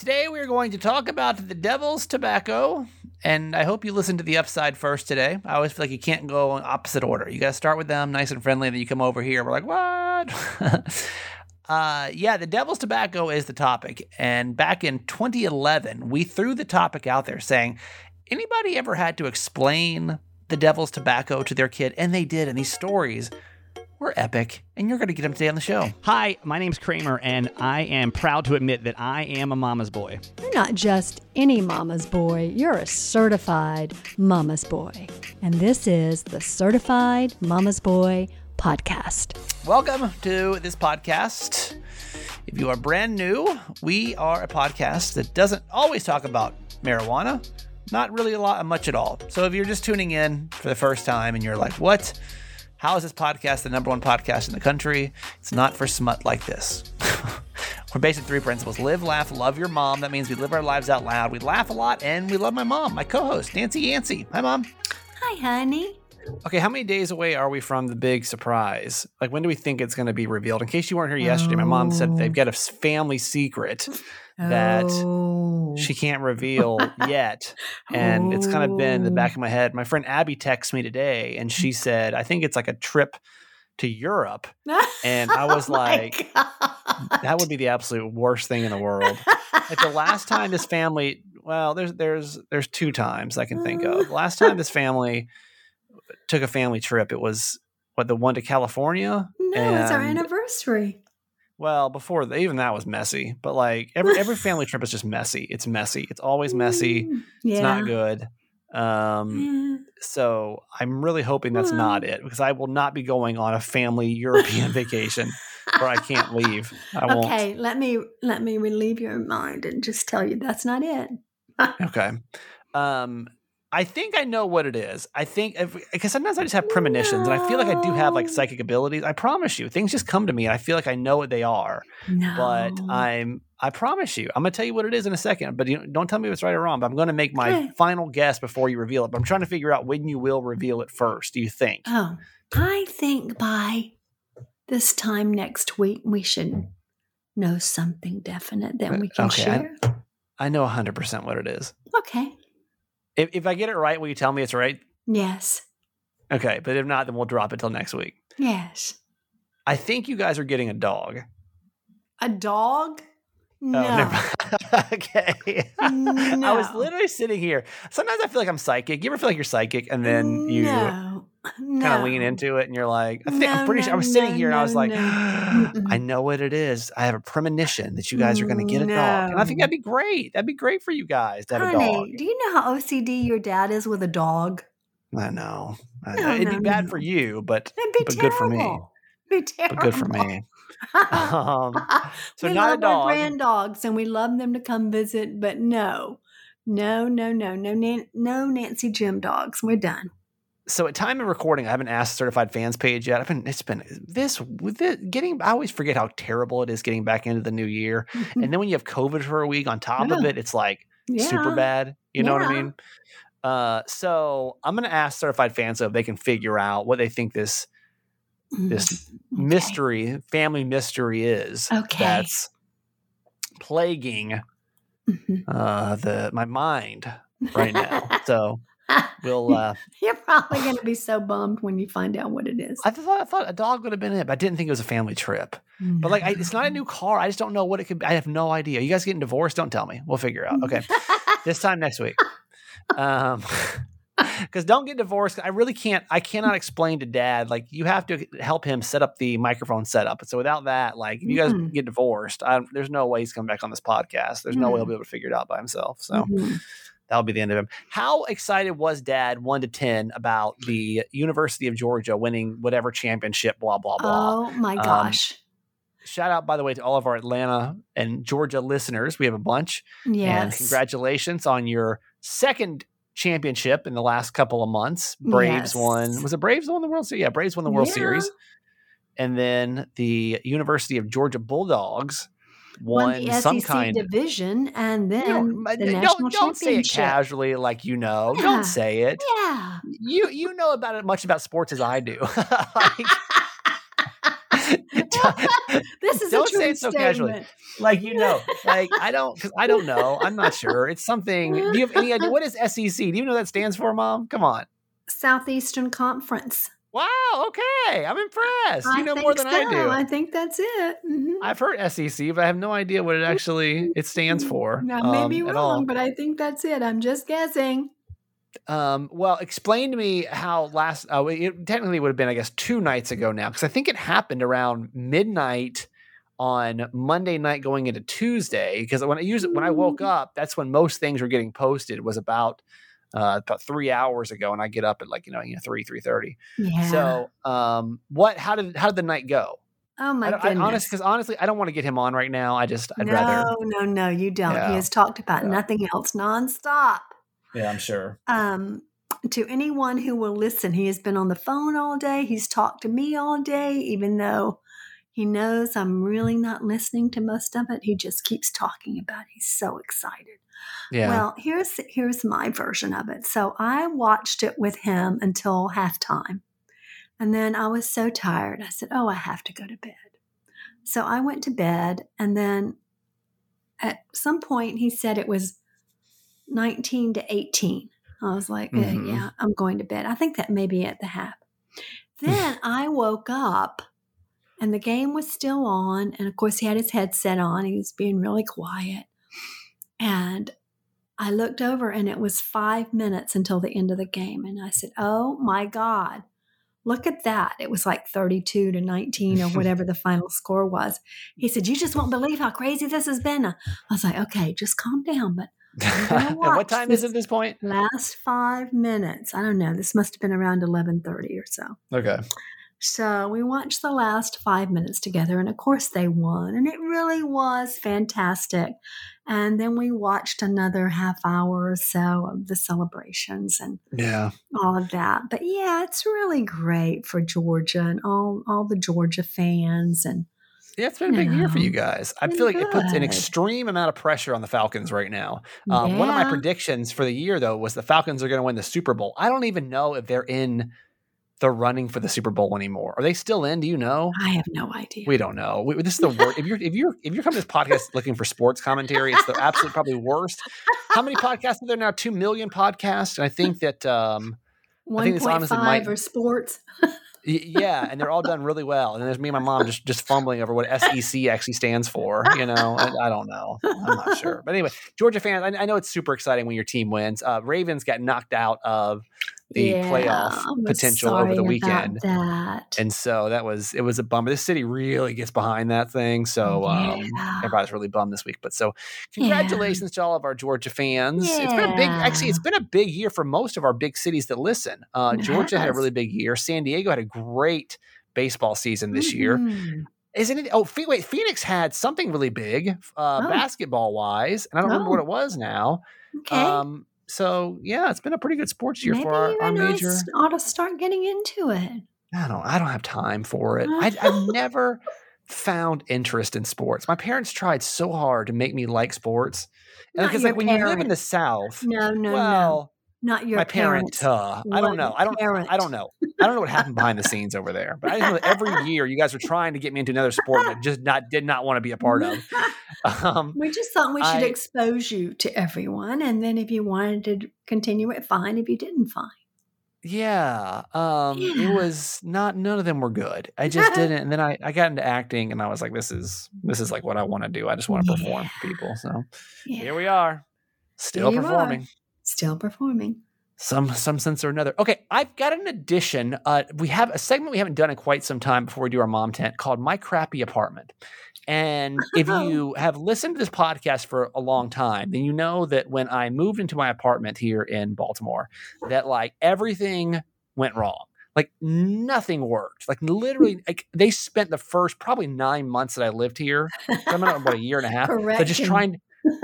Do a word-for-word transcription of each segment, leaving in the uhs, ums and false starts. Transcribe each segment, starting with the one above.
Today we are going to talk about the devil's tobacco, and I hope you listen to the upside first today. I always feel like you can't go in opposite order. You got to start with them, nice and friendly, and then you come over here. We're like, what? uh, yeah, the devil's tobacco is the topic, and back in twenty eleven, we threw the topic out there saying, anybody ever had to explain the devil's tobacco to their kid? And they did, and these stories were epic, and you're going to get them today on the show. Hi, my name's Kramer, and I am proud to admit that I am a mama's boy. You're not just any mama's boy. You're a certified mama's boy. And this is the Certified Mama's Boy Podcast. Welcome to this podcast. If you are brand new, we are a podcast that doesn't always talk about marijuana. Not really a lot, much at all. So if you're just tuning in for the first time and you're like, what? How is this podcast the number one podcast in the country? It's not for smut like this. We're based on three principles. Live, laugh, love your mom. That means we live our lives out loud. We laugh a lot, and we love my mom, my co-host, Nancy Yancey. Hi, Mom. Hi, honey. Okay, how many days away are we from the big surprise? Like, when do we think it's going to be revealed? In case you weren't here yesterday, oh. My mom said they've got a family secret that oh. she can't reveal yet. And oh. it's kind of been in the back of my head. My friend Abby texted me today, and she said, I think it's like a trip to Europe. And I was oh like, God. That would be the absolute worst thing in the world. Like, the last time this family, well, there's, there's, there's two times I can think of. The last time this family took a family trip, it was what, the one to California? No, it's our anniversary. Well, before the, even that was messy, but like every every family trip is just messy. It's messy. It's always messy. Mm, yeah. It's not good. Um, yeah. So I'm really hoping that's not it, because I will not be going on a family European vacation where I can't leave. I okay, won't. Okay, let me let me relieve your mind and just tell you that's not it. Okay. Um, I think I know what it is. I think, because sometimes I just have premonitions, no. and I feel like I do have like psychic abilities. I promise you, things just come to me, and I feel like I know what they are. No. But I'm, I promise you, I'm going to tell you what it is in a second, but you don't tell me what's right or wrong. But I'm going to make my okay. final guess before you reveal it. But I'm trying to figure out when you will reveal it first, do you think? Oh, I think by this time next week, we should know something definite that we can okay. share. I, I know one hundred percent what it is. Okay. If, if I get it right, will you tell me it's right? Yes. Okay, but if not, then we'll drop it till next week. Yes. I think you guys are getting a dog. A dog? No. Oh, never mind. Okay. No. I was literally sitting here. Sometimes I feel like I'm psychic. You ever feel like you're psychic, and then you no. kind of no. lean into it, and you're like, I think, no, I'm pretty no, sure. I was sitting no, here, and no, I was like, no. I know what it is. I have a premonition that you guys are going to get a no. dog. And I think that'd be great. That'd be great for you guys to have Honey, a dog. Do you know how O C D your dad is with a dog? I know. I know. No, It'd no, be bad no. for you, but, but good for me. It'd be terrible. But good for me. um, so we not love a dog. Our grand dogs, and we love them to come visit, but no, no, no, no, no, Nan- no Nancy Jim dogs. We're done. So at time of recording, I haven't asked the Certified Fans page yet. I've been, it's been this, with it, getting, I always forget how terrible it is getting back into the new year. Mm-hmm. And then when you have COVID for a week on top yeah. of it, it's like yeah. super bad. You yeah. know what I mean? Uh, so I'm going to ask Certified Fans so if they can figure out what they think this, this okay. mystery, family mystery is okay. that's plaguing mm-hmm. uh, the my mind right now. So we'll. Uh, You're probably going to be so bummed when you find out what it is. I thought I thought a dog would have been it, but I didn't think it was a family trip. No. But like, I, it's not a new car. I just don't know what it could be. I have no idea. You guys getting divorced? Don't tell me. We'll figure out. Okay, this time next week. Um, Because don't get divorced. I really can't. I cannot explain to Dad. Like, you have to help him set up the microphone setup. So without that, like, if you guys mm. get divorced, I, there's no way he's coming back on this podcast. There's mm. no way he'll be able to figure it out by himself. So mm-hmm. that'll be the end of him. How excited was Dad one to ten about the University of Georgia winning whatever championship? Blah blah blah. Oh my gosh. Um, Shout out, by the way, to all of our Atlanta and Georgia listeners. We have a bunch. Yes. And congratulations on your second championship in the last couple of months. Braves yes. won. Was it Braves won the World Series? Yeah, Braves won the World yeah. Series. And then the University of Georgia Bulldogs won, won the some S E C kind division, of division, and then the don't, national don't championship. Say it casually, like you know. Yeah. Don't say it. Yeah, you you know about it much about sports as I do. Like, This is don't a say it so statement. Casually. Like, you know, like I don't, because I don't know. I'm not sure. It's something. Do you have any idea? What is S E C? Do you know what that stands for, Mom? Come on. Southeastern Conference. Wow. Okay. I'm impressed. You know more than so. I do. I think that's it. Mm-hmm. I've heard S E C, but I have no idea what it actually it stands for. Now, um, I may be wrong, but I think that's it. I'm just guessing. Um, well, explain to me how last, uh, it technically would have been, I guess, two nights ago now, because I think it happened around midnight on Monday night going into Tuesday. Because when I use it, when I woke up, that's when most things were getting posted, was about Uh, about three hours ago, and I get up at like you know, you know, three three thirty. Yeah. So, um, what? How did how did the night go? Oh my I goodness! Honestly, because honestly, I don't want to get him on right now. I just I'd no, rather. No, no, no, you don't. Yeah. He has talked about yeah. nothing else nonstop. Yeah, I'm sure. Um, to anyone who will listen, he has been on the phone all day. He's talked to me all day, even though he knows I'm really not listening to most of it. He just keeps talking about it. He's so excited. Yeah. Well, here's here's my version of it. So I watched it with him until halftime. And then I was so tired. I said, oh, I have to go to bed. So I went to bed. And then at some point he said it was nineteen to eighteen. I was like, mm-hmm. eh, yeah, I'm going to bed. I think that may be at the half. Then I woke up and the game was still on. And, of course, he had his headset on. He was being really quiet. And I looked over and it was five minutes until the end of the game. And I said, oh my God, look at that. It was like thirty-two to nineteen or whatever the final score was. He said, you just won't believe how crazy this has been. I was like, okay, just calm down. But I'm gonna watch what time is it at this point? Last five minutes. I don't know. This must have been around eleven thirty or so. Okay. So we watched the last five minutes together, and of course they won, and it really was fantastic. And then we watched another half hour or so of the celebrations and yeah. all of that. But yeah, it's really great for Georgia and all, all the Georgia fans. And yeah, it's been a big know, year for you guys. I feel like good. It puts an extreme amount of pressure on the Falcons right now. Um, yeah. One of my predictions for the year, though, was the Falcons are going to win the Super Bowl. I don't even know if they're in the running for the Super Bowl anymore. Are they still in? Do you know? I have no idea. We don't know. We, this is the worst. If you're, if you're, if you're coming to this podcast looking for sports commentary, it's the absolute probably worst. How many podcasts are there now? Two million podcasts. And I think that, um, one point five or sports. Yeah. And they're all done really well. And there's me and my mom just, just fumbling over what S E C actually stands for, you know, and I don't know. I'm not sure. But anyway, Georgia fans, I, I know it's super exciting when your team wins. Uh, Ravens got knocked out of the yeah, playoff potential over the weekend. That. And so that was, it was a bummer. This city really gets behind that thing. So yeah. um, everybody's really bummed this week, but so congratulations yeah. to all of our Georgia fans. Yeah. It's been a big, actually it's been a big year for most of our big cities that listen. Uh, yes. Georgia had a really big year. San Diego had a great baseball season this mm-hmm. year. Isn't it? Oh, wait, Phoenix had something really big uh, oh. basketball wise. And I don't oh. remember what it was now. Okay. Um, So yeah, it's been a pretty good sports year Maybe for our, our major. I ought to start getting into it. I don't. I don't have time for it. I, I've never found interest in sports. My parents tried so hard to make me like sports, and because like when parents. you live in the South, no, no, well, no, not your my parents. Parent, uh, I don't know. I don't. Parent. I don't know. I don't know what happened behind the scenes over there. But I just know that every year you guys were trying to get me into another sport that just not did not want to be a part of. Um, we just thought we should I, expose you to everyone. And then if you wanted to continue it, fine. If you didn't, fine. Yeah, um, yeah. It was not, none of them were good. I just didn't. And then I, I got into acting and I was like, this is, this is like what I want to do. I just want to yeah. perform for people. So yeah. here we are still performing, are. still performing. Some some sense or another. Okay, I've got an addition. Uh, we have a segment we haven't done in quite some time before we do our mom tent called My Crappy Apartment. And if you have listened to this podcast for a long time, then you know that when I moved into my apartment here in Baltimore, that like everything went wrong. Like nothing worked. Like literally, like they spent the first probably nine months that I lived here. So I'm not about a year and a half. Correct. So just trying to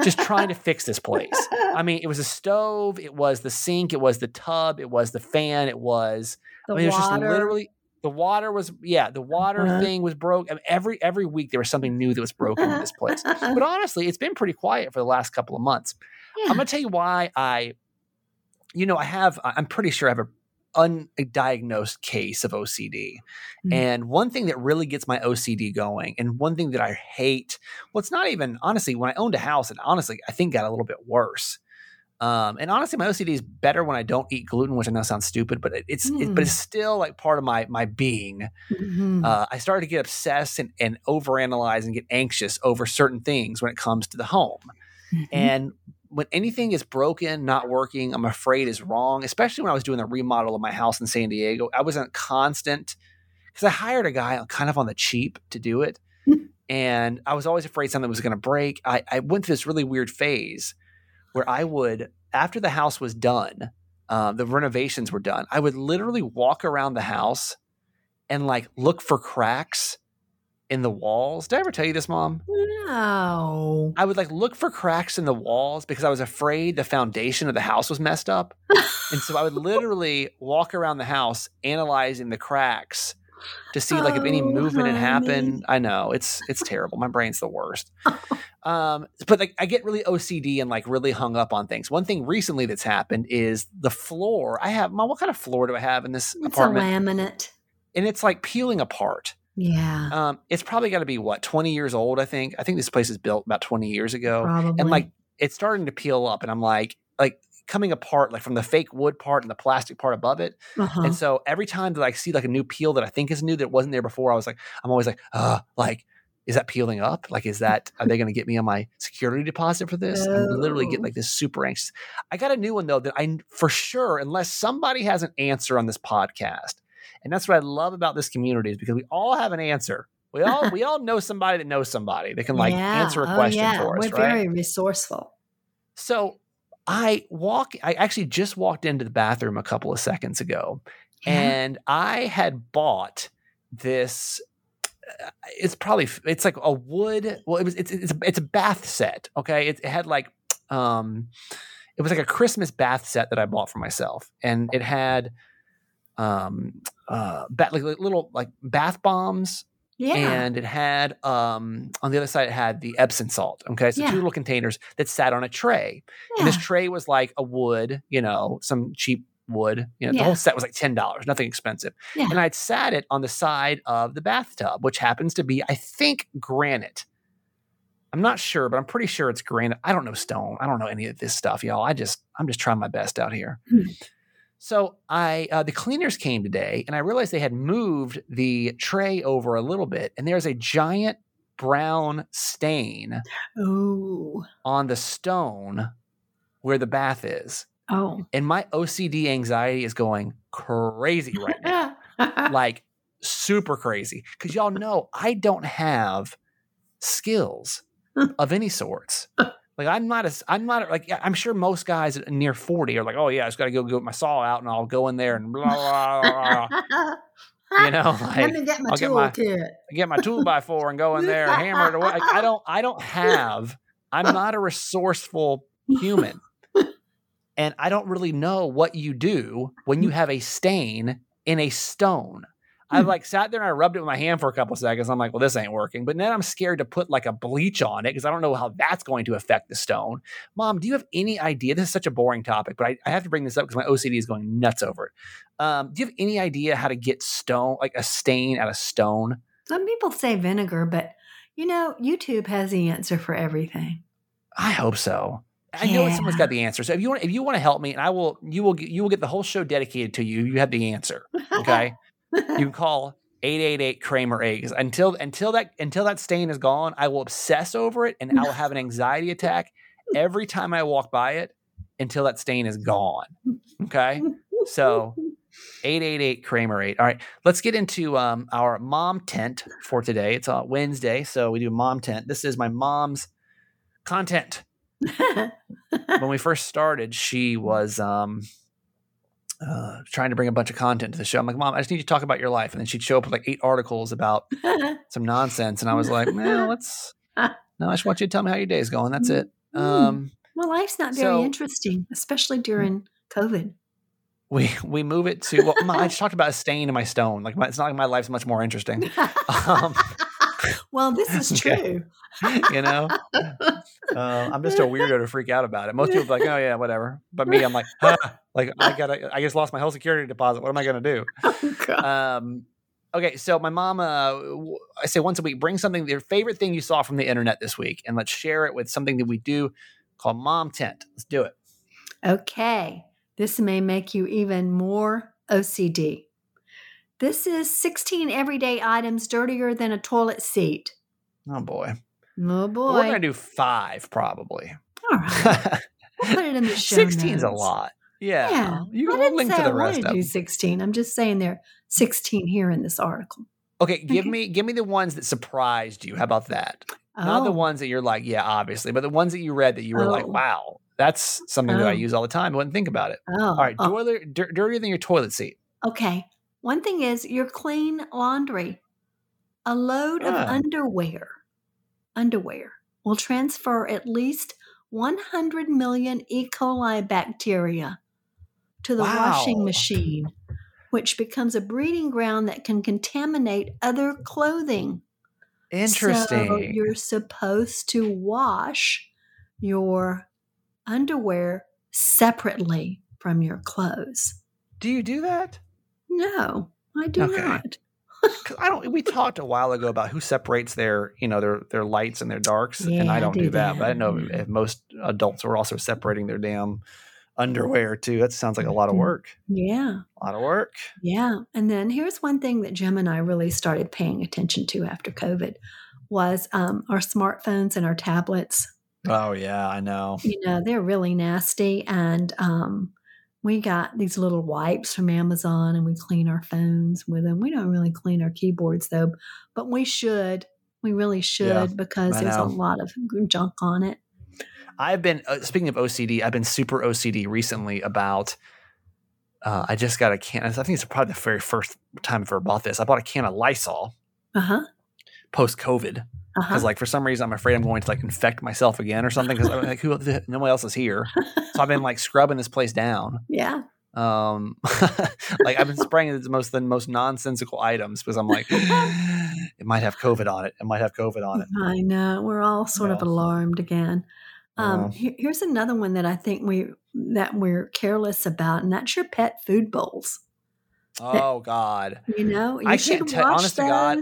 just trying to fix this place. I mean, it was a stove, it was the sink, it was the tub, it was the fan, it was the I mean, water. It was just literally the water was yeah, the water uh-huh. thing was broke. I mean, every every week there was something new that was broken in this place. But honestly, it's been pretty quiet for the last couple of months. Yeah. I'm gonna tell you why I, you know, I have I'm pretty sure I have a undiagnosed case of O C D. Mm-hmm. And one thing that really gets my O C D going, and one thing that I hate, well, it's not even, honestly, when I owned a house, and honestly, I think got a little bit worse. Um, and honestly, my O C D is better when I don't eat gluten, which I know sounds stupid, but it, it's mm. it, but it's still like part of my my being. Mm-hmm. Uh, I started to get obsessed and, and overanalyze and get anxious over certain things when it comes to the home. Mm-hmm. And when anything is broken, not working, I'm afraid is wrong, especially when I was doing the remodel of my house in San Diego. I wasn't constant because I hired a guy kind of on the cheap to do it. Mm-hmm. And I was always afraid something was going to break. I, I went through this really weird phase where I would, after the house was done, uh, the renovations were done, I would literally walk around the house and like look for cracks in the walls. Did I ever tell you this, Mom? No. I would like look for cracks in the walls because I was afraid the foundation of the house was messed up. And so I would literally walk around the house analyzing the cracks to see like if any movement had happened. I know it's, it's terrible. My brain's the worst. Um, but like I get really O C D and like really hung up on things. One thing recently that's happened is the floor. I have, Mom, what kind of floor do I have in this it's apartment? It's a laminate. And it's like peeling apart. Yeah. Um, it's probably gotta be what, twenty years old. I think, I think this place is built about twenty years ago, probably. And like, it's starting to peel up and I'm like, like, coming apart, like from the fake wood part and the plastic part above it. Uh-huh. And so every time that I see like a new peel that I think is new that wasn't there before, I was like, I'm always like, uh, like, is that peeling up? Like, is that, are they going to get me on my security deposit for this? Oh. I'm literally getting like this super anxious. I got a new one though, that I for sure, unless somebody has an answer on this podcast. And that's what I love about this community is because we all have an answer. We all, we all know somebody that knows somebody that can like yeah. answer a oh, question yeah. for us. We're right? very resourceful. So I walk, I actually just walked into the bathroom a couple of seconds ago yeah. and I had bought this, uh, it's probably, it's like a wood, well, it was, it's, it's, it's a bath set. Okay. It, it had like, um, it was like a Christmas bath set that I bought for myself, and it had, um, uh, bat, like, like little like bath bombs. Yeah. And it had, um, on the other side, it had the Epsom salt. Okay. So yeah. two little containers that sat on a tray. Yeah. And this tray was like a wood, you know, some cheap wood. You know, yeah. the whole set was like ten dollars, nothing expensive. Yeah. And I'd sat it on the side of the bathtub, which happens to be, I think, granite. I'm not sure, but I'm pretty sure it's granite. I don't know stone. I don't know any of this stuff, y'all. I just, I'm just trying my best out here. Hmm. So I, uh, the cleaners came today and I realized they had moved the tray over a little bit, and there's a giant brown stain Ooh. On the stone where the bath is. Oh. And my O C D anxiety is going crazy right now. Like super crazy. Cause y'all know I don't have skills of any sorts. Like I'm not, a, I'm not a, like, I'm sure most guys near forty are like, oh yeah, I just got to go get my saw out and I'll go in there and blah, blah, blah. You know, like, let me get my I'll tool get my, kit. Get my two by four and go in there and hammer it away. Like, I don't, I don't have, I'm not a resourceful human. And I don't really know what you do when you have a stain in a stone. I like sat there and I rubbed it with my hand for a couple of seconds. I'm like, well, this ain't working. But then I'm scared to put like a bleach on it because I don't know how that's going to affect the stone. Mom, do you have any idea? This is such a boring topic, but I, I have to bring this up because my O C D is going nuts over it. Um, do you have any idea how to get stone, like a stain out of stone? Some people say vinegar, but you know, YouTube has the answer for everything. I hope so. I yeah. know someone's got the answer. So if you want, if you want to help me, and I will, you will, you will get the whole show dedicated to you. You have the answer. Okay. You can call eight eight eight Kramer eight because until until that until that stain is gone, I will obsess over it and I will have an anxiety attack every time I walk by it until that stain is gone. Okay, so eight eight eight Kramer eight. All right, let's get into um, our mom tent for today. It's uh, Wednesday, so we do mom tent. This is my mom's content. When we first started, she was. Um, Uh, trying to bring a bunch of content to the show. I'm like, Mom, I just need you to talk about your life. And then she'd show up with like eight articles about some nonsense. And I was like, no, let's, no, I just want you to tell me how your day is going. That's it. Um, well, life's not very so, interesting, especially during COVID. We, we move it to, well, my, I just talked about a stain in my stone. Like my, it's not like my life's much more interesting. Um, Well, this is true. You know, uh, I'm just a weirdo to freak out about it. Most people are like, oh yeah, whatever. But me, I'm like, huh, like I got, I just lost my whole security deposit. What am I going to do? Oh, God. Um, okay. So my mom, uh, I say once a week, bring something, your favorite thing you saw from the internet this week, and let's share it with something that we do called Mom Tent. Let's do it. Okay. This may make you even more O C D. This is sixteen everyday items dirtier than a toilet seat. Oh, boy. Oh, boy. Well, we're going to do five, probably. All right. We'll put it in the show notes. sixteen's a lot. Yeah. yeah. You can link to the I rest of them. I didn't say I wanted to do sixteen. I'm just saying there are sixteen here in this article. Okay. Give okay. me give me the ones that surprised you. How about that? Oh. Not the ones that you're like, yeah, obviously, but the ones that you read that you were oh. like, wow, that's something oh. that I use all the time. I wouldn't think about it. Oh. All right. Oh. Toilet, dir- dirtier than your toilet seat. Okay. One thing is your clean laundry. A load oh. of underwear, underwear will transfer at least one hundred million E. coli bacteria to the wow. washing machine, which becomes a breeding ground that can contaminate other clothing. Interesting. So you're supposed to wash your underwear separately from your clothes. Do you do that? No, I do okay. not. I don't. We talked a while ago about who separates their, you know, their their lights and their darks, yeah, and I don't I do, do that. that. But I know if most adults were also separating their damn underwear too. That sounds like a lot of work. Yeah, a lot of work. Yeah, and then here's one thing that Jim and I really started paying attention to after COVID was um, our smartphones and our tablets. Oh yeah, I know. You know, they're really nasty, and um, we got these little wipes from Amazon, and we clean our phones with them. We don't really clean our keyboards, though, but we should. We really should yeah, because there's a lot of junk on it. I've been, uh, speaking of O C D, I've been super O C D recently about, uh, I just got a can. I think it's probably the very first time I've ever bought this. I bought a can of Lysol uh-huh. post-COVID. Because, uh-huh. like, for some reason, I'm afraid I'm going to, like, infect myself again or something because, like, who, no one else is here. So I've been, like, scrubbing this place down. Yeah. Um, like, I've been spraying the most the most nonsensical items because I'm like, it might have COVID on it. It might have COVID on it. I know. We're all sort yeah. of alarmed again. Um, yeah. he- here's another one that I think we that we're careless about, and that's your pet food bowls. Oh, that, God. You know, you I should can't t- watch honest those. To God.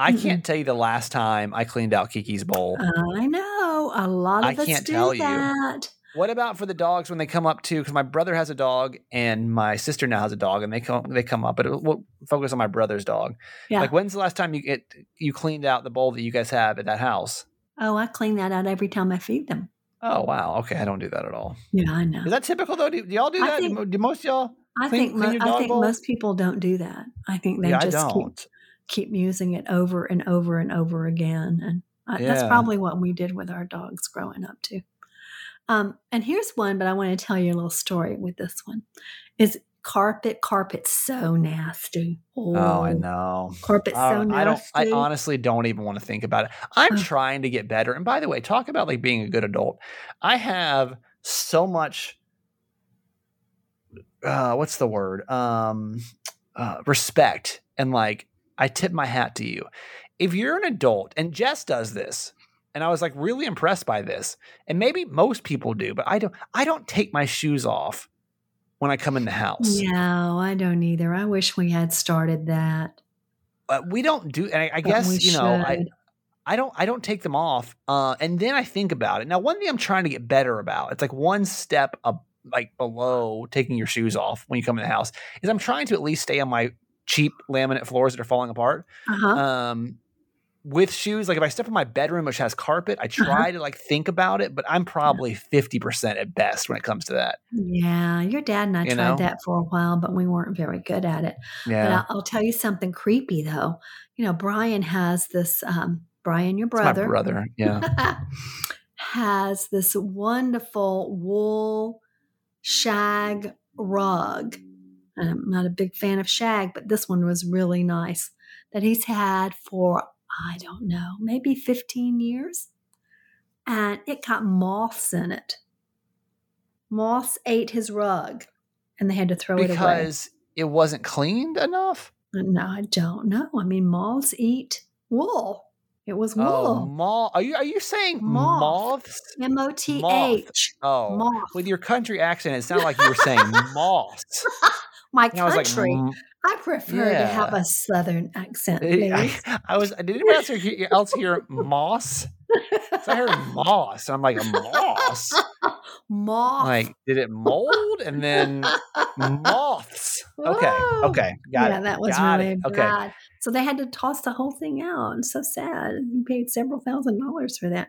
I can't tell you the last time I cleaned out Kiki's bowl. I know. A lot of I us can't do tell that. You. What about for the dogs when they come up too? Because my brother has a dog and my sister now has a dog, and they come they come up. But it, we'll focus on my brother's dog. Yeah. Like, when's the last time you it, you cleaned out the bowl that you guys have at that house? Oh, I clean that out every time I feed them. Oh, wow. Okay, I don't do that at all. Yeah, I know. Is that typical though? Do, do y'all do I that? Think, do most of y'all? I clean, think clean mo- I think bowl? most people don't do that. I think they yeah, just I don't. keep. keep using it over and over and over again. And uh, yeah. that's probably what we did with our dogs growing up too. Um, and here's one, but I want to tell you a little story with this one is carpet. Carpet's so nasty. Oh, oh I know. Carpet's uh, so nasty. I don't, I honestly don't even want to think about it. I'm uh, trying to get better. And by the way, talk about like being a good adult. I have so much, uh, what's the word? Um, uh, respect and like, I tip my hat to you. If you're an adult, and Jess does this, and I was like really impressed by this, and maybe most people do, but I don't I don't take my shoes off when I come in the house. No, I don't either. I wish we had started that. But we don't do, and I, I guess, you know, I, I don't I don't take them off. Uh, and then I think about it. Now, one thing I'm trying to get better about, it's like one step up, like below taking your shoes off when you come in the house, is I'm trying to at least stay on my cheap laminate floors that are falling apart uh-huh. um, with shoes. Like if I step in my bedroom, which has carpet, I try uh-huh. to like think about it, but I'm probably fifty percent at best when it comes to that. Yeah. Your dad and I you tried know? that for a while, but we weren't very good at it. Yeah. But I'll, I'll tell you something creepy though. You know, Brian has this, um, Brian, your brother, my brother, yeah, has this wonderful wool shag rug. I'm not a big fan of shag, but this one was really nice that he's had for, I don't know, maybe fifteen years. And it got moths in it. Moths ate his rug and they had to throw because it away. Because it wasn't cleaned enough? No, I don't know. I mean, moths eat wool. It was wool. Oh, moth. Are you are you saying moth. Moths? M O T H. Oh, moth. With your country accent, it sounded like you were saying moths. My and country. I, like, I prefer yeah. to have a southern accent, please. I, I was. Did anyone else hear, else hear moss? I heard moss, and I'm like, moss. Moth. Like, did it mold? And then moths. Okay. Okay. Got yeah, it. Yeah, that was Got really it. bad. Okay. So they had to toss the whole thing out. I'm so sad. We paid several thousand dollars for that.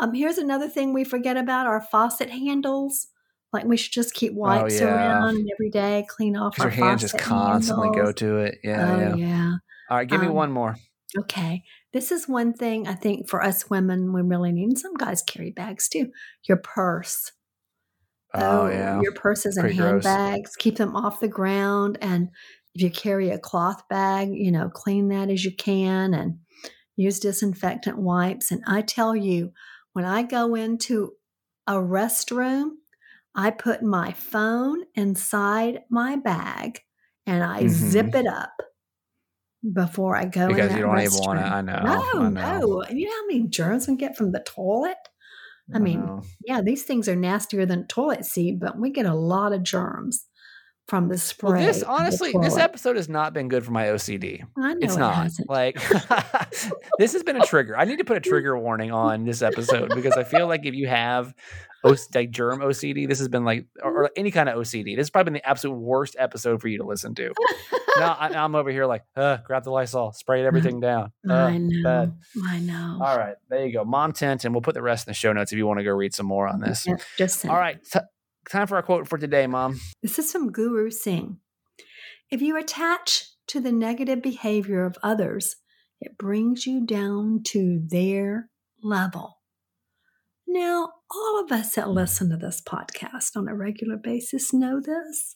Um, here's another thing we forget about, our faucet handles. Like, we should just keep wipes oh, yeah. around every day, clean off our, our hands just constantly handles. Go to it. Yeah. Oh, yeah. yeah. All right. Give um, me one more. Okay. This is one thing I think for us women, we really need, and some guys carry bags too. Your purse. Oh, oh yeah. Your purses and handbags. Gross. Keep them off the ground. And if you carry a cloth bag, you know, clean that as you can and use disinfectant wipes. And I tell you, when I go into a restroom, I put my phone inside my bag and I mm-hmm. zip it up before I go because in that you don't restroom. Even want to. I know. No, I know. no. You know how many germs we get from the toilet? I, I mean, know. yeah, these things are nastier than toilet seat, but we get a lot of germs from the spray. Well, this honestly, this episode has not been good for my O C D. I know it's it not. Hasn't. Like this has been a trigger. I need to put a trigger warning on this episode because I feel like if you have like germ O C D, this has been like, or, or any kind of O C D, this has probably been the absolute worst episode for you to listen to. Now I, I'm over here like, uh, grab the Lysol, spray everything down. Uh, I know. Bad. I know. All right. There you go. Mom tent. And we'll put the rest in the show notes if you want to go read some more on this. Yep, just All right. T- time for our quote for today, Mom. This is from Guru Singh. If you attach to the negative behavior of others, it brings you down to their level. Now, all of us that listen to this podcast on a regular basis know this,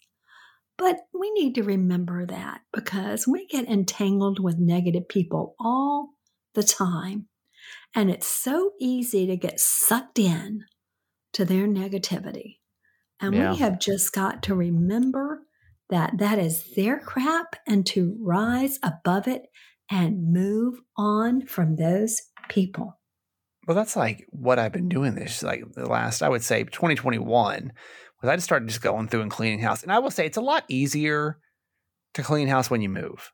but we need to remember that because we get entangled with negative people all the time, and it's so easy to get sucked in to their negativity. And yeah. we have just got to remember that that is their crap and to rise above it and move on from those people. Well, that's like what I've been doing this, like the last, I would say twenty twenty-one, was I just started just going through and cleaning house. And I will say it's a lot easier to clean house when you move.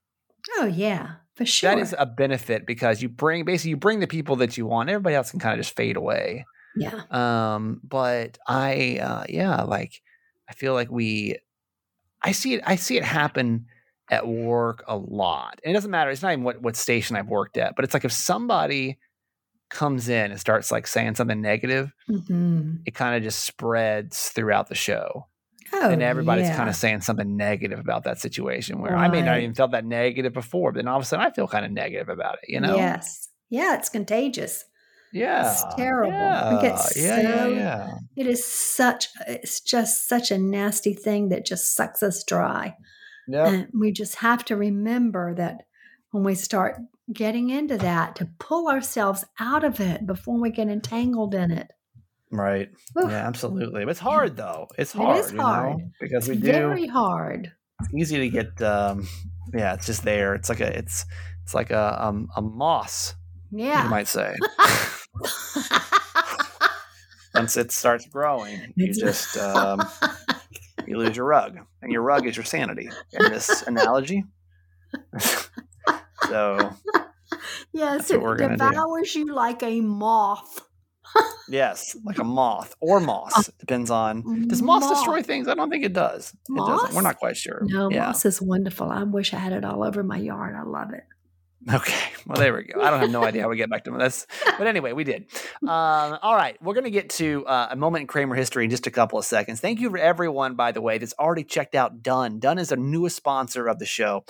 Oh, yeah, for sure. That is a benefit because you bring, basically you bring the people that you want. Everybody else can kind of just fade away. Yeah. Um. But I, uh, yeah, like I feel like we, I see it, I see it happen at work a lot. And it doesn't matter. It's not even what, what station I've worked at, but it's like if somebody comes in and starts like saying something negative, mm-hmm. it kind of just spreads throughout the show. Oh, and everybody's yeah. kind of saying something negative about that situation where right. I may not even felt that negative before, but then all of a sudden I feel kind of negative about it, you know? Yes. Yeah. It's contagious. Yeah. It's terrible. Yeah. It gets yeah, so, yeah, yeah. It is such, it's just such a nasty thing that just sucks us dry. Yep. And we just have to remember that when we start getting into that, to pull ourselves out of it before we get entangled in it. Right. Oof. Yeah, absolutely. But it's hard though. It's hard. It is hard. You know? Because it's we do. Very hard. It's easy to get. Um, yeah, it's just there. It's like a. It's it's like a um, a moss. Yeah. You might say. Once it starts growing, you just um, you lose your rug, and your rug is your sanity. In this analogy. So, yes, it devours you like a moth. Yes, like a moth or moss. Uh, Depends on. Does moss, moss destroy things? I don't think it does. Moss? It doesn't. We're not quite sure. No, yeah. Moss is wonderful. I wish I had it all over my yard. I love it. Okay. Well, there we go. I don't have no idea how we get back to this. But anyway, we did. Um, all right. We're going to get to uh, a moment in Kramer history in just a couple of seconds. Thank you for everyone, by the way, that's already checked out Dunn. Dunn is our newest sponsor of the show.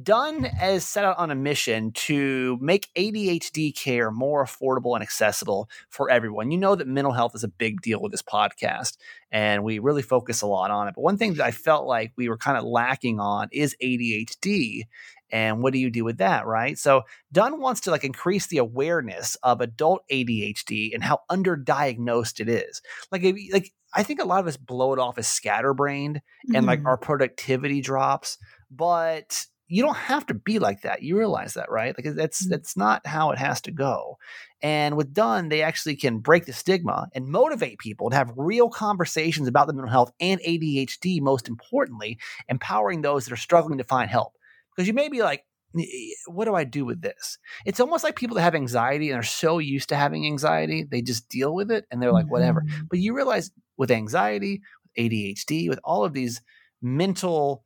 Dunn is set out on a mission to make A D H D care more affordable and accessible for everyone. You know that mental health is a big deal with this podcast, and we really focus a lot on it. But one thing that I felt like we were kind of lacking on is A D H D. And what do you do with that, right? So Dunn wants to like increase the awareness of adult A D H D and how underdiagnosed it is. Like, like I think a lot of us blow it off as scatterbrained and mm-hmm. like our productivity drops, but you don't have to be like that. You realize that, right? Like that's, that's not how it has to go. And with Dunn, they actually can break the stigma and motivate people to have real conversations about the mental health and A D H D, most importantly, empowering those that are struggling to find help. Because you may be like, what do I do with this? It's almost like people that have anxiety and are so used to having anxiety, they just deal with it and they're like, mm-hmm. whatever. But you realize with anxiety, with A D H D, with all of these mental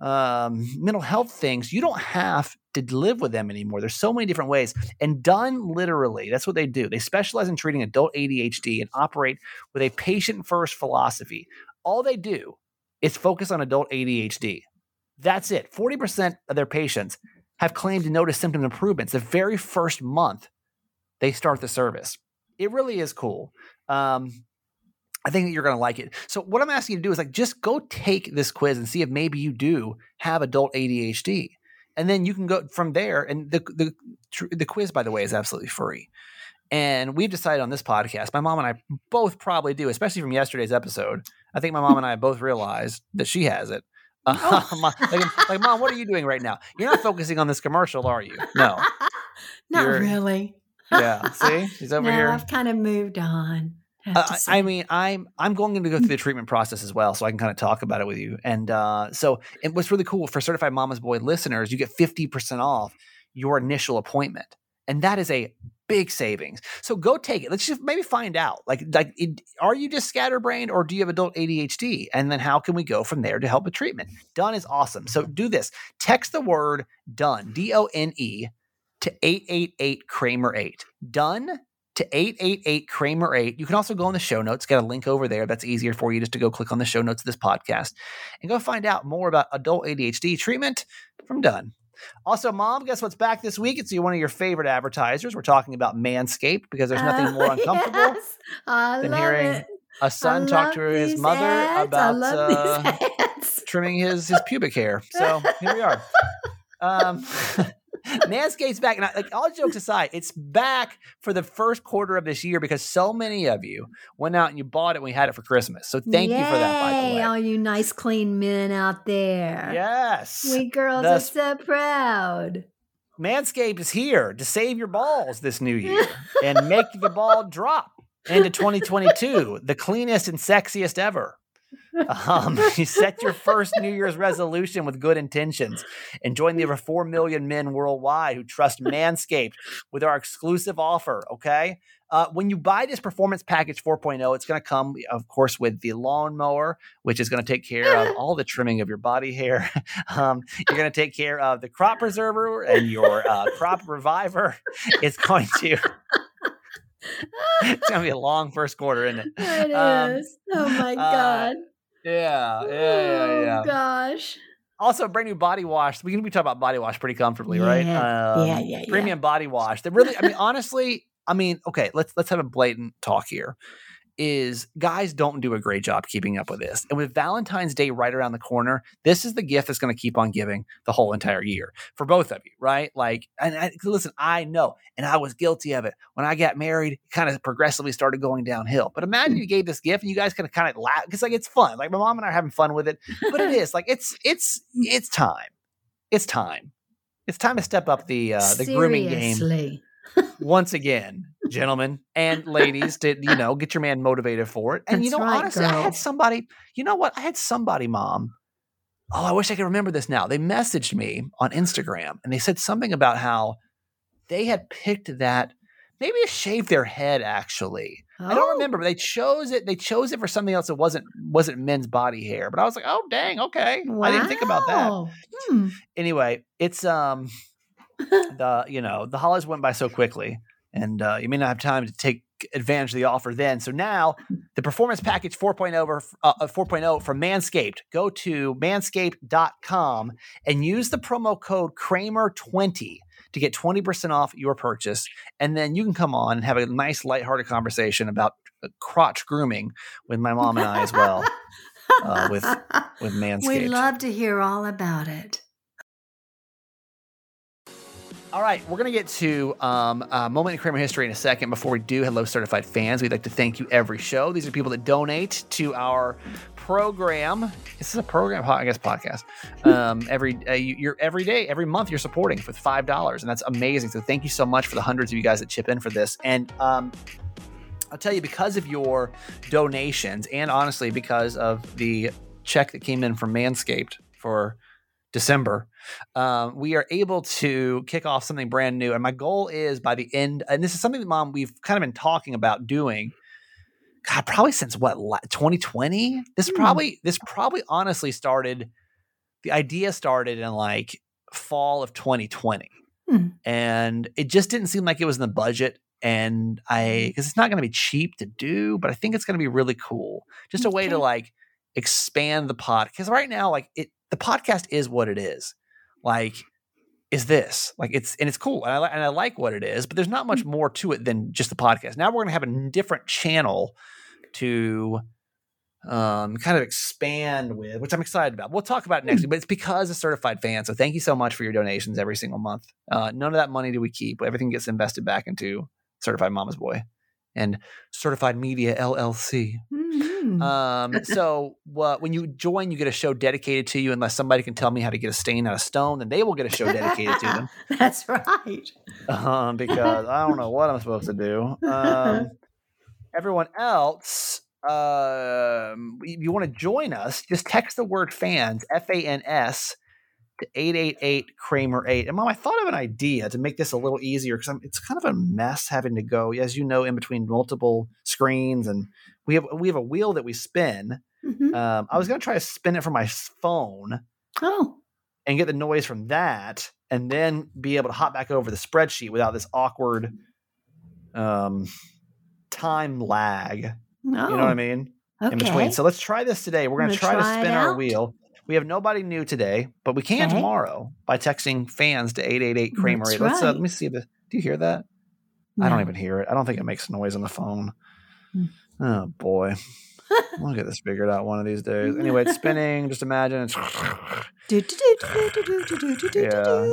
um, mental health things, you don't have to live with them anymore. There's so many different ways. And Dunn literally, that's what they do. They specialize in treating adult A D H D and operate with a patient-first philosophy. All they do is focus on adult A D H D. That's it. forty percent of their patients have claimed to notice symptom improvements the very first month they start the service. It really is cool. Um, I think that you're going to like it. So what I'm asking you to do is like, just go take this quiz and see if maybe you do have adult A D H D. And then you can go from there. And the, the, the quiz, by the way, is absolutely free. And we've decided on this podcast, my mom and I both probably do, especially from yesterday's episode. I think my mom and I both realized that she has it. Uh, oh. Mom, like, like, Mom, what are you doing right now? You're not focusing on this commercial, are you? No. Not you're, really. Yeah. See? She's over no, here. I've kind of moved on. Uh, I mean, I'm I'm going to go through the treatment process as well, so I can kind of talk about it with you. And uh, so it was really cool for Certified Mama's Boy listeners. You get fifty percent off your initial appointment, and that is a big savings. So go take it. Let's just maybe find out. Like, like, it, are you just scatterbrained, or do you have adult A D H D? And then how can we go from there to help with treatment? Done is awesome. So do this. Text the word Done, D O N E, to eight eight eight Kramer eight. Done. To eight eight eight Kramer eight. You can also go in the show notes, get a link over there. That's easier for you just to go click on the show notes of this podcast and go find out more about adult A D H D treatment from Dunn. Also, Mom, guess what's back this week? It's one of your favorite advertisers. We're talking about Manscaped, because there's nothing oh, more uncomfortable yes. I than love hearing it. A son talk to his mother ads. about uh, trimming his, his pubic hair. So here we are. Um, Manscaped's back. And I, like, all jokes aside, it's back for the first quarter of this year, because so many of you went out and you bought it when we had it for Christmas. So thank Yay, you for that, by the way. All you nice, clean men out there. Yes. We girls the, are so proud. Manscaped is here to save your balls this new year and make the ball drop into twenty twenty-two, the cleanest and sexiest ever. Um, you set your first New Year's resolution with good intentions and join the over four million men worldwide who trust Manscaped with our exclusive offer. Okay. Uh, when you buy this Performance Package four point oh, it's going to come, of course, with the lawnmower, which is going to take care of all the trimming of your body hair. Um, you're going to take care of the crop preserver and your uh, crop reviver. It's going to... It's gonna be a long first quarter, isn't it? It um, is. Oh my god. Uh, yeah, yeah. Oh yeah. gosh. Also, brand new body wash. We can be talking about body wash pretty comfortably, yeah. right? Um, yeah, yeah, yeah. Premium body wash. They really. I mean, honestly. I mean, okay. Let's let's have a blatant talk here. Is guys don't do a great job keeping up with this. And with Valentine's Day right around the corner, this is the gift that's going to keep on giving the whole entire year for both of you, right? Like, and I, listen, I know, and I was guilty of it. When I got married, it kind of progressively started going downhill. But imagine you gave this gift and you guys kind of, kind of laugh, because like, it's fun. Like my mom and I are having fun with it, but it is like, it's, it's, it's time. It's time. It's time to step up the, uh, the grooming game. Once again, gentlemen and ladies, to, you know, get your man motivated for it. And That's you know, right, honestly, girl. I had somebody, you know what? I had somebody, Mom. Oh, I wish I could remember this now. They messaged me on Instagram and they said something about how they had picked that, maybe shaved their head, actually. Oh. I don't remember, but they chose it. They chose it for something else that wasn't, wasn't men's body hair. But I was like, oh, dang. Okay. Wow. I didn't think about that. Hmm. Anyway, it's, um, the you know the holidays went by so quickly, and uh, you may not have time to take advantage of the offer then. So now the Performance Package four point oh from Manscaped. Go to manscaped dot com and use the promo code Kramer twenty to get twenty percent off your purchase, and then you can come on and have a nice lighthearted conversation about crotch grooming with my mom and I as well uh, with with Manscaped. We'd love to hear all about it. All right, we're going to get to um, a moment in Kramer history in a second. Before we do, hello, certified fans. We'd like to thank you every show. These are people that donate to our program. This is a program, I guess, podcast. Um, every uh, you, you're every day, every month, you're supporting with five dollars, and that's amazing. So thank you so much for the hundreds of you guys that chip in for this. And um, I'll tell you, because of your donations, and honestly, because of the check that came in from Manscaped for December, um, we are able to kick off something brand new. And my goal is by the end, and this is something that, Mom, we've kind of been talking about doing, God, probably since what, twenty twenty? This mm. probably, this probably honestly started, the idea started in like fall of twenty twenty. Mm. And it just didn't seem like it was in the budget. And I, cause it's not going to be cheap to do, but I think it's going to be really cool. Just okay. a way to like expand the pod. Cause right now, like it, the podcast is what it is. Like, is this like it's and it's cool and I and I like what it is, but there's not much more to it than just the podcast. Now we're going to have a different channel to um, kind of expand with, which I'm excited about. We'll talk about it next week, but it's because of Certified Fans. So thank you so much for your donations every single month. Uh, none of that money do we keep. Everything gets invested back into Certified Mama's Boy and Certified Media L L C. Mm-hmm. Um, so uh, when you join, you get a show dedicated to you, unless somebody can tell me how to get a stain out of stone, then they will get a show dedicated to them. That's right. Um, because I don't know what I'm supposed to do. Um, everyone else, um, if you want to join us, just text the word fans, F A N S, to eight eight eight Kramer eight. And Mom, I thought of an idea to make this a little easier because it's kind of a mess having to go, as you know, in between multiple screens, and we have we have a wheel that we spin. Mm-hmm. Um, I was going to try to spin it from my phone, oh, and get the noise from that, and then be able to hop back over the spreadsheet without this awkward um, time lag. No. You know what I mean? Okay. In between. So let's try this today. We're going to try, try to spin our wheel. We have nobody new today, but we can okay. tomorrow by texting fans to eight eight eight Kramer. Right. Let's, uh, let me see. The, do you hear that? No. I don't even hear it. I don't think it makes noise on the phone. Mm. Oh, boy. We'll get this figured out one of these days. Anyway, it's spinning. Just imagine. It's yeah.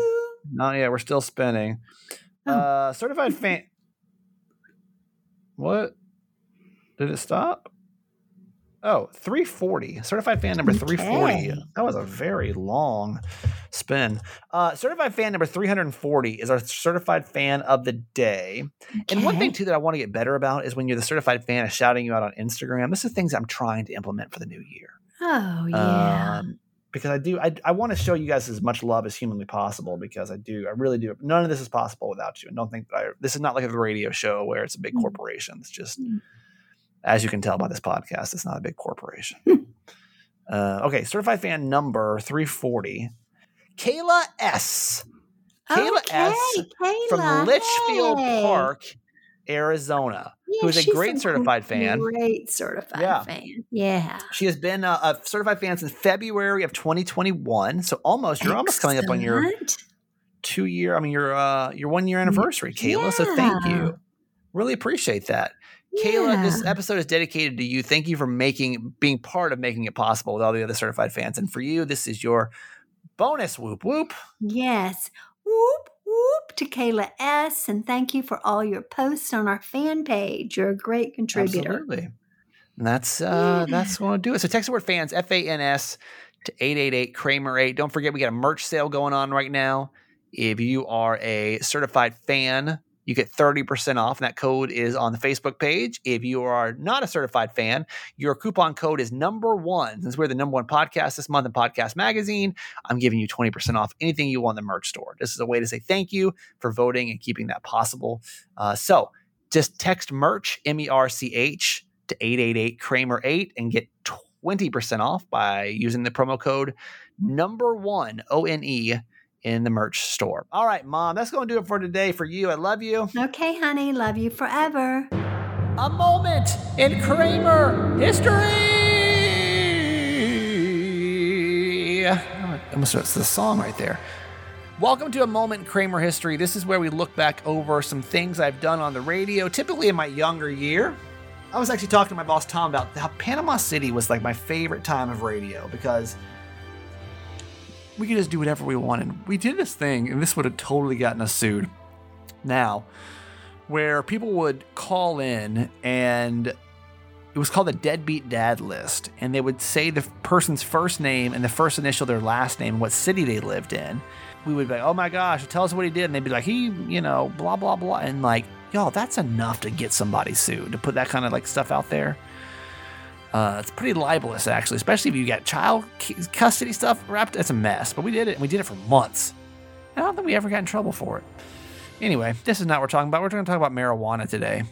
Not yet. We're still spinning. Oh. Uh, certified fan. What? Did it stop? Oh, three forty. Certified fan number three forty. Okay. That was a very long spin. Uh, certified fan number three forty is our certified fan of the day. Okay. And one thing, too, that I want to get better about is when you're the certified fan is shouting you out on Instagram. This is things I'm trying to implement for the new year. Oh, yeah. Um, because I do, I, I want to show you guys as much love as humanly possible because I do, I really do. None of this is possible without you. And don't think that I, this is not like a radio show where it's a big corporation. It's just. Mm. As you can tell by this podcast, it's not a big corporation. uh, okay, certified fan number three forty, Kayla S. Kayla okay, S. Kayla. From Litchfield hey. Park, Arizona, yeah, who is a great certified fan. Great certified yeah. fan. Yeah. She has been a, a certified fan since February of twenty twenty-one. So almost, you're Excellent. almost coming up on your two year, I mean, your uh, your one year anniversary, Kayla. Yeah. So thank you. Really appreciate that. Kayla, yeah. This episode is dedicated to you. Thank you for making being part of making it possible with all the other certified fans. And for you, this is your bonus whoop whoop. Yes. Whoop whoop to Kayla S. And thank you for all your posts on our fan page. You're a great contributor. Absolutely. And that's uh yeah. that's what I'll do. So text the word fans, F A N S, to eight eight eight Kramer eight. Don't forget we got a merch sale going on right now. If you are a certified fan, you get thirty percent off, and that code is on the Facebook page. If you are not a certified fan, your coupon code is number one. Since we're the number one podcast this month in Podcast Magazine, I'm giving you twenty percent off anything you want in the merch store. This is a way to say thank you for voting and keeping that possible. Uh, so just text merch, M E R C H, to eight eight eight Kramer eight and get twenty percent off by using the promo code number one, O N E, in the merch store. All right, Mom, that's going to do it for today for you. I love you. Okay, honey. Love you forever. A moment in Kramer history. I almost know it's the song right there. Welcome to A Moment in Kramer History. This is where we look back over some things I've done on the radio, typically in my younger year. I was actually talking to my boss, Tom, about how Panama City was like my favorite time of radio because we could just do whatever we wanted. We did this thing, and this would have totally gotten us sued now, where people would call in and It was called the Deadbeat Dad List, and they would say the person's first name and the first initial of their last name and what city they lived in. We would be like, oh my gosh, tell us what he did. And they'd be like, he, you know, blah, blah, blah. And like, y'all, that's enough to get somebody sued, to put that kind of like stuff out there. Uh, it's pretty libelous, actually, especially if you got child custody stuff wrapped. That's a mess. But we did it, and we did it for months. And I don't think we ever got in trouble for it. Anyway, this is not what we're talking about. We're going to talk about marijuana today.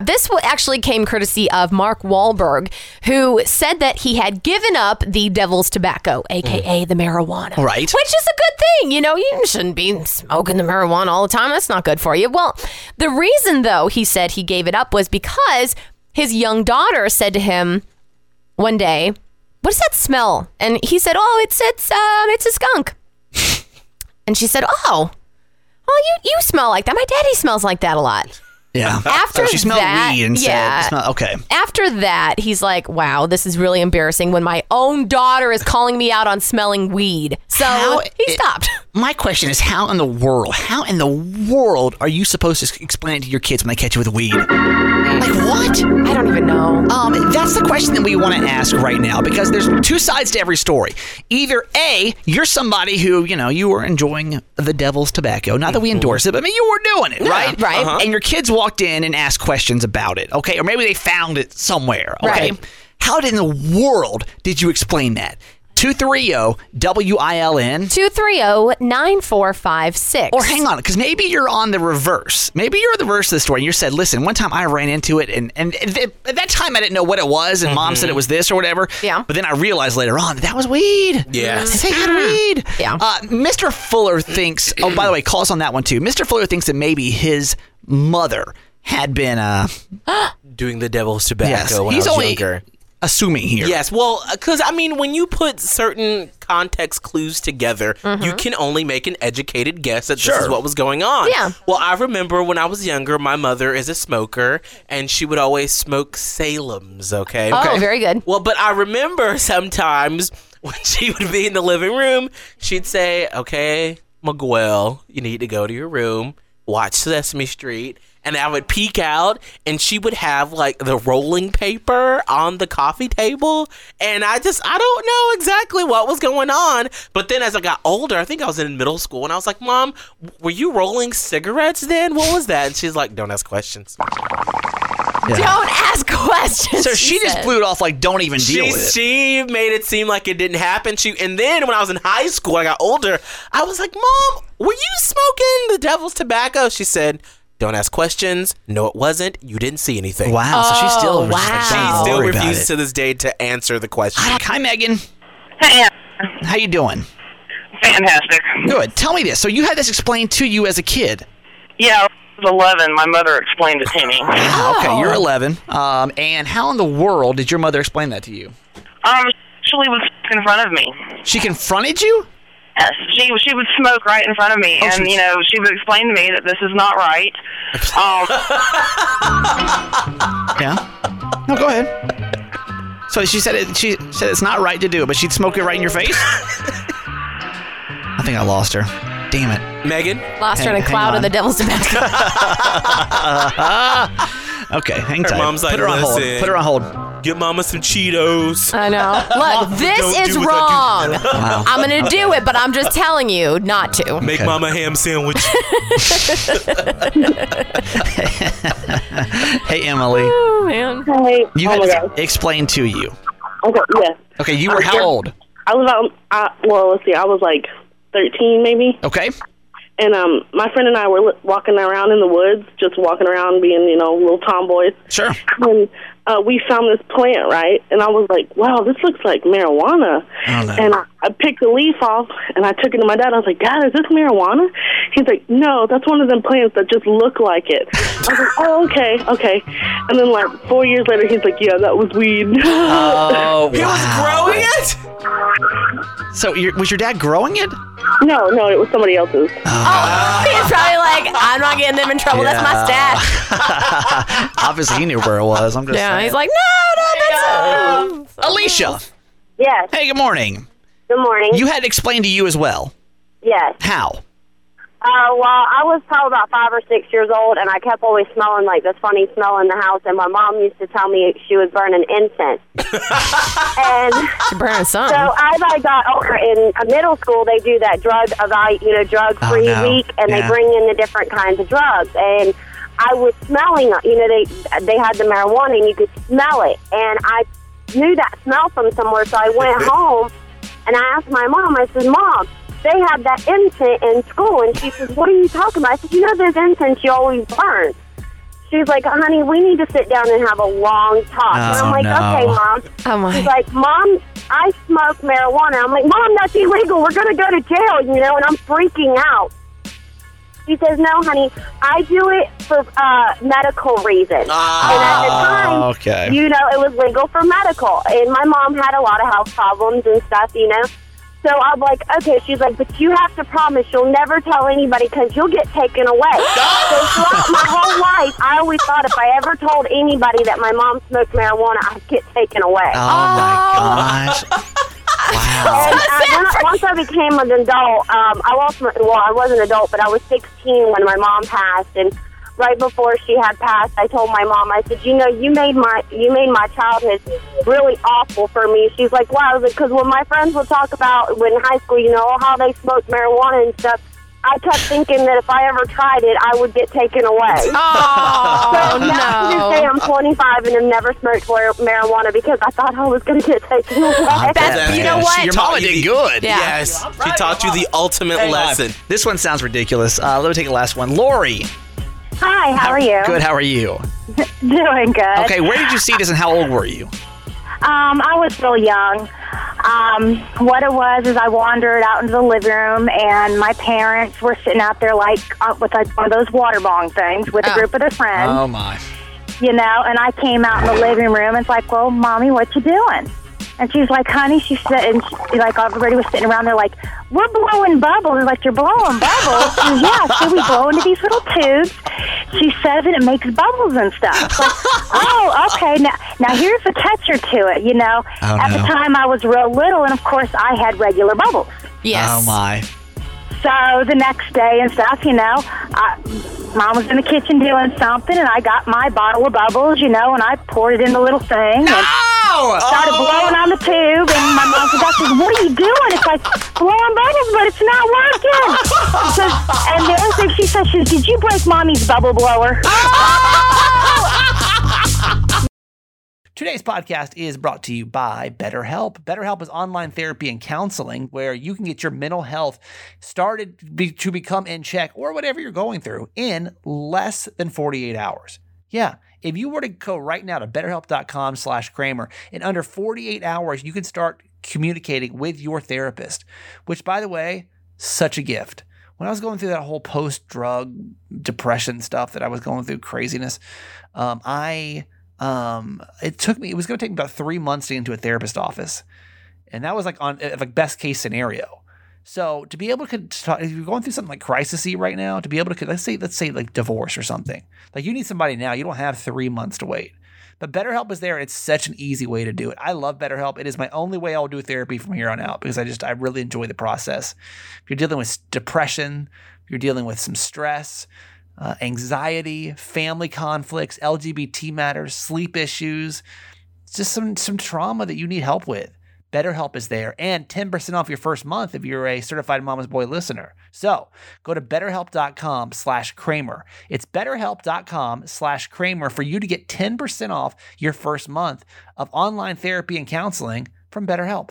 This actually came courtesy of Mark Wahlberg, who said that he had given up the devil's tobacco, a k a the marijuana. Right. Which is a good thing. You know, you shouldn't be smoking the marijuana all the time. That's not good for you. Well, the reason, though, he said he gave it up was because his young daughter said to him one day, what does that smell? And he said, oh, it's it's um, it's a skunk. And she said, oh, oh, you, you smell like that. My daddy smells like that a lot. Yeah. After so she smelled that, weed and yeah, said, not, okay. After that, he's like, wow, this is really embarrassing when my own daughter is calling me out on smelling weed. So how, he it, stopped. My question is, how in the world, how in the world are you supposed to explain it to your kids when they catch you with weed? Like, what? I don't even know. Um, that's the question that we want to ask right now, because there's two sides to every story. Either A, you're somebody who, you know, you were enjoying the devil's tobacco. Not that we endorse it, but I mean, you were doing it, yeah, right? Right. Uh-huh. And your kids walk walked in and asked questions about it, okay? Or maybe they found it somewhere, okay? Right. How in the world did you explain that? two three zero W I L N two three zero nine four five six. Or hang on, because maybe you're on the reverse. Maybe you're on the reverse of the story. And you said, listen, one time I ran into it, and, and th- at that time I didn't know what it was, and mm-hmm. Mom said it was this or whatever. Yeah. But then I realized later on that that was weed. Yeah. They had weed. Yeah. Uh, Mister Fuller thinks, oh, by the way, calls on that one too. Mister Fuller thinks that maybe his mother had been uh, doing the devil's tobacco yes, when he's I was only, younger. Assuming here. Yes, well, because, I mean, when you put certain context clues together, mm-hmm. you can only make an educated guess that sure. this is what was going on. Yeah. Well, I remember when I was younger, my mother is a smoker, and she would always smoke Salems, okay? Oh, okay. Very good. Well, but I remember sometimes when she would be in the living room, she'd say, okay, Miguel, you need to go to your room, watch Sesame Street. And I would peek out, and she would have, like, the rolling paper on the coffee table. And I just, I don't know exactly what was going on. But then as I got older, I think I was in middle school, and I was like, Mom, were you rolling cigarettes then? What was that? And she's like, don't ask questions. Yeah. Don't ask questions. So she, she just blew it off like, don't even deal she, with it. She made it seem like it didn't happen. She, and then when I was in high school, I got older, I was like, Mom, were you smoking the devil's tobacco? She said, don't ask questions. No, it wasn't. You didn't see anything. Wow. Oh, so she still, wow. Like, she still refuses to this day to answer the question. Hi, hi Megan. Hey. How you doing? Fantastic. Good. Tell me this. So you had this explained to you as a kid. Yeah, I was eleven. My mother explained it to me. Oh. Okay, you're eleven. Um, and how in the world did your mother explain that to you? Um, she was in front of me. She confronted you? Yes, she she would smoke right in front of me, oh, and you know she would explain to me that this is not right. Um, yeah. No, go ahead. So she said it. She said it's not right to do it, but she'd smoke it right in your face. I think I lost her. Damn it, Megan. Lost hang, her in a cloud of the devil's tobacco. Okay, hang tight. Her mom's like, put her on hold. Put her on hold. Get Mama some Cheetos. I know. Look, this is wrong. Wow. I'm going to do it, but I'm just telling you not to. Make okay. Mama ham sandwich. Hey, Emily. Oh, man. Hey. You had oh to explain to you. Okay, yes. Okay, you were uh, how old? I was about, I, well, let's see, I was like thirteen maybe. Okay. And um, my friend and I were li- walking around in the woods, just walking around being, you know, little tomboys. Sure. And uh, we found this plant, right? And I was like, wow, this looks like marijuana. I don't know. And I, I picked the leaf off, and I took it to my dad. I was like, Dad, is this marijuana? He's like, no, that's one of them plants that just look like it. I was like, oh, okay, okay. And then, like, four years later, he's like, yeah, that was weed. Oh, he wow. was growing it? So your, was your dad growing it? No, no, it was somebody else's. Oh, oh he's probably like, I'm not getting them in trouble. Yeah. That's my stash. Obviously, he knew where it was. I'm just yeah, saying. He's like, no, no, that's no. Alicia. Yes. Hey, good morning. Good morning. You had it explained to you as well. Yes. How? Uh, well, I was probably about five or six years old, and I kept always smelling, like, this funny smell in the house, and my mom used to tell me she was burning incense. and She's burning something. So as I got older, in middle school, they do that drug, evalu- you know, drug-free oh, no. week, and yeah. they bring in the different kinds of drugs, and I was smelling, you know, they, they had the marijuana, and you could smell it, and I knew that smell from somewhere, so I went home, and I asked my mom, I said, Mom, they had that incense in school, and she says, what are you talking about? I said, you know those incense you always burn. She's like, honey, we need to sit down and have a long talk. Oh, and I'm like, no. okay, Mom. Oh, my. She's like, Mom, I smoke marijuana. I'm like, Mom, that's illegal. We're going to go to jail, you know, and I'm freaking out. She says, no, honey, I do it for uh, medical reasons. Oh, and at the time, okay. you know, it was legal for medical. And my mom had a lot of health problems and stuff, you know. So I'm like, okay. She's like, but you have to promise you'll never tell anybody because you'll get taken away. So throughout my whole life, I always thought if I ever told anybody that my mom smoked marijuana, I'd get taken away. Oh, my gosh. Wow. And I, when I, once I became an adult, um, I lost my, well, I was an adult, but I was sixteen when my mom passed. And right before she had passed, I told my mom, I said, you know, you made my you made my childhood really awful for me. She's like, wow, because when my friends would talk about when in high school, you know, how they smoked marijuana and stuff, I kept thinking that if I ever tried it, I would get taken away. Oh, so now no. to this day, I'm twenty-five and have never smoked marijuana because I thought I was going to get taken away. That's, That's, you know what? Your mama did good. Yeah. Yes. Yeah, right, she taught you the ultimate hey, lesson. Live. This one sounds ridiculous. Uh, let me take the last one. Lori. Hi, how are you? Good, how are you? Doing good. Okay, where did you see this and how old were you? Um, I was real young. Um, what it was is I wandered out into the living room and my parents were sitting out there like uh, with like one of those water bong things with oh. a group of their friends. Oh, my. You know, and I came out in the living room and it's like, well, Mommy, what you doing? And she's like, honey, she said, and she, like everybody was sitting around there like, we're blowing bubbles. And like, you're blowing bubbles? And yeah, so we blow into these little tubes. She says, and it makes bubbles and stuff. Like, oh, okay. Now, now here's the catcher to it, you know. Oh, At no. the time, I was real little, and of course, I had regular bubbles. Yes. Oh, my. So the next day and stuff, you know, I, Mom was in the kitchen doing something, and I got my bottle of bubbles, you know, and I poured it in the little thing. No! And started oh. blowing on the tube, and my mom said, what are you doing? It's like, blowing bubbles, but it's not working. So, and the other thing she said, she said, did you break Mommy's bubble blower? Oh. Today's podcast is brought to you by BetterHelp. BetterHelp is online therapy and counseling where you can get your mental health started be, to become in check or whatever you're going through in less than forty-eight hours. Yeah. If you were to go right now to betterhelp.com slash Kramer, in under forty-eight hours, you can start communicating with your therapist, which, by the way, such a gift. When I was going through that whole post-drug depression stuff that I was going through, craziness, um, I... Um, it took me, it was going to take me about three months to get into a therapist office. And that was like on a like best case scenario. So to be able to talk, if you're going through something like crisis-y right now, to be able to, let's say, let's say like divorce or something, like you need somebody now, you don't have three months to wait, but BetterHelp is there. It's such an easy way to do it. I love BetterHelp. It is my only way I'll do therapy from here on out because I just, I really enjoy the process. If you're dealing with depression, if you're dealing with some stress, Uh, anxiety, family conflicts, L G B T matters, sleep issues, just some some trauma that you need help with. BetterHelp is there, and ten percent off your first month if you're a Certified Mama's Boy listener. So go to betterhelp.com slash Kramer. It's betterhelp.com slash Kramer for you to get ten percent off your first month of online therapy and counseling from BetterHelp.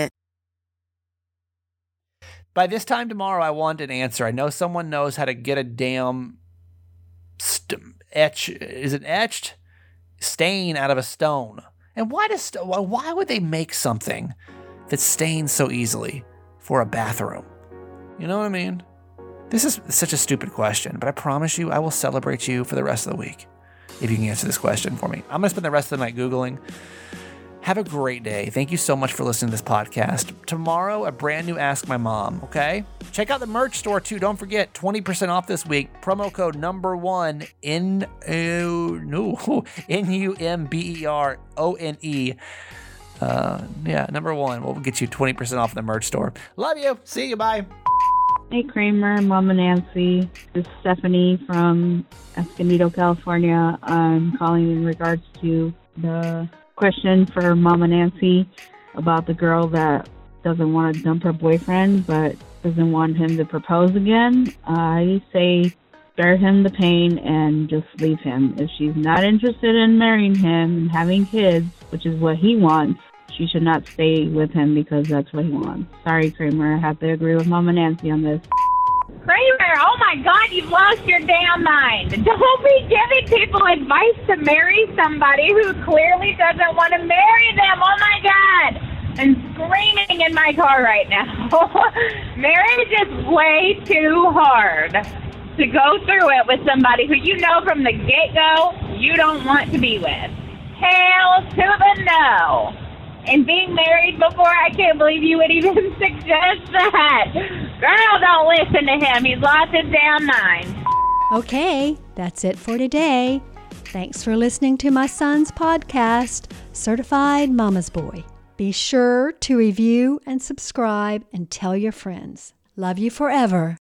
By this time tomorrow, I want an answer. I know someone knows how to get a damn st- etch. Is it etched stain out of a stone? And why does why would they make something that stains so easily? for a bathroom? You know what I mean? This is such a stupid question, but I promise you I will celebrate you for the rest of the week if you can answer this question for me. I'm going to spend the rest of the night Googling. Have a great day. Thank you so much for listening to this podcast. Tomorrow, a brand new Ask My Mom, okay? Check out the merch store, too. Don't forget, twenty percent off this week. Promo code number one, N U M B E R O N E. Uh, yeah, number one. We'll get you twenty percent off the merch store. Love you. See you. Bye. Hey, Kramer, Mama Nancy. This is Stephanie from Escondido, California. I'm calling in regards to the question for Mama Nancy about the girl that doesn't want to dump her boyfriend but doesn't want him to propose again. I say spare him the pain and just leave him. If she's not interested in marrying him and having kids, which is what he wants, she should not stay with him because that's what he wants. Sorry, Kramer. I have to agree with Mama Nancy on this. Kramer, oh my God, you've lost your damn mind. Don't be giving people advice to marry somebody who clearly doesn't want to marry them. Oh my God. I'm screaming in my car right now. Marriage is way too hard to go through it with somebody who you know from the get-go you don't want to be with. Hell to the no. And being married before, I can't believe you would even suggest that. Girl, don't listen to him. He's lost his damn mind. Okay, that's it for today. Thanks for listening to my son's podcast, Certified Mama's Boy. Be sure to review and subscribe and tell your friends. Love you forever.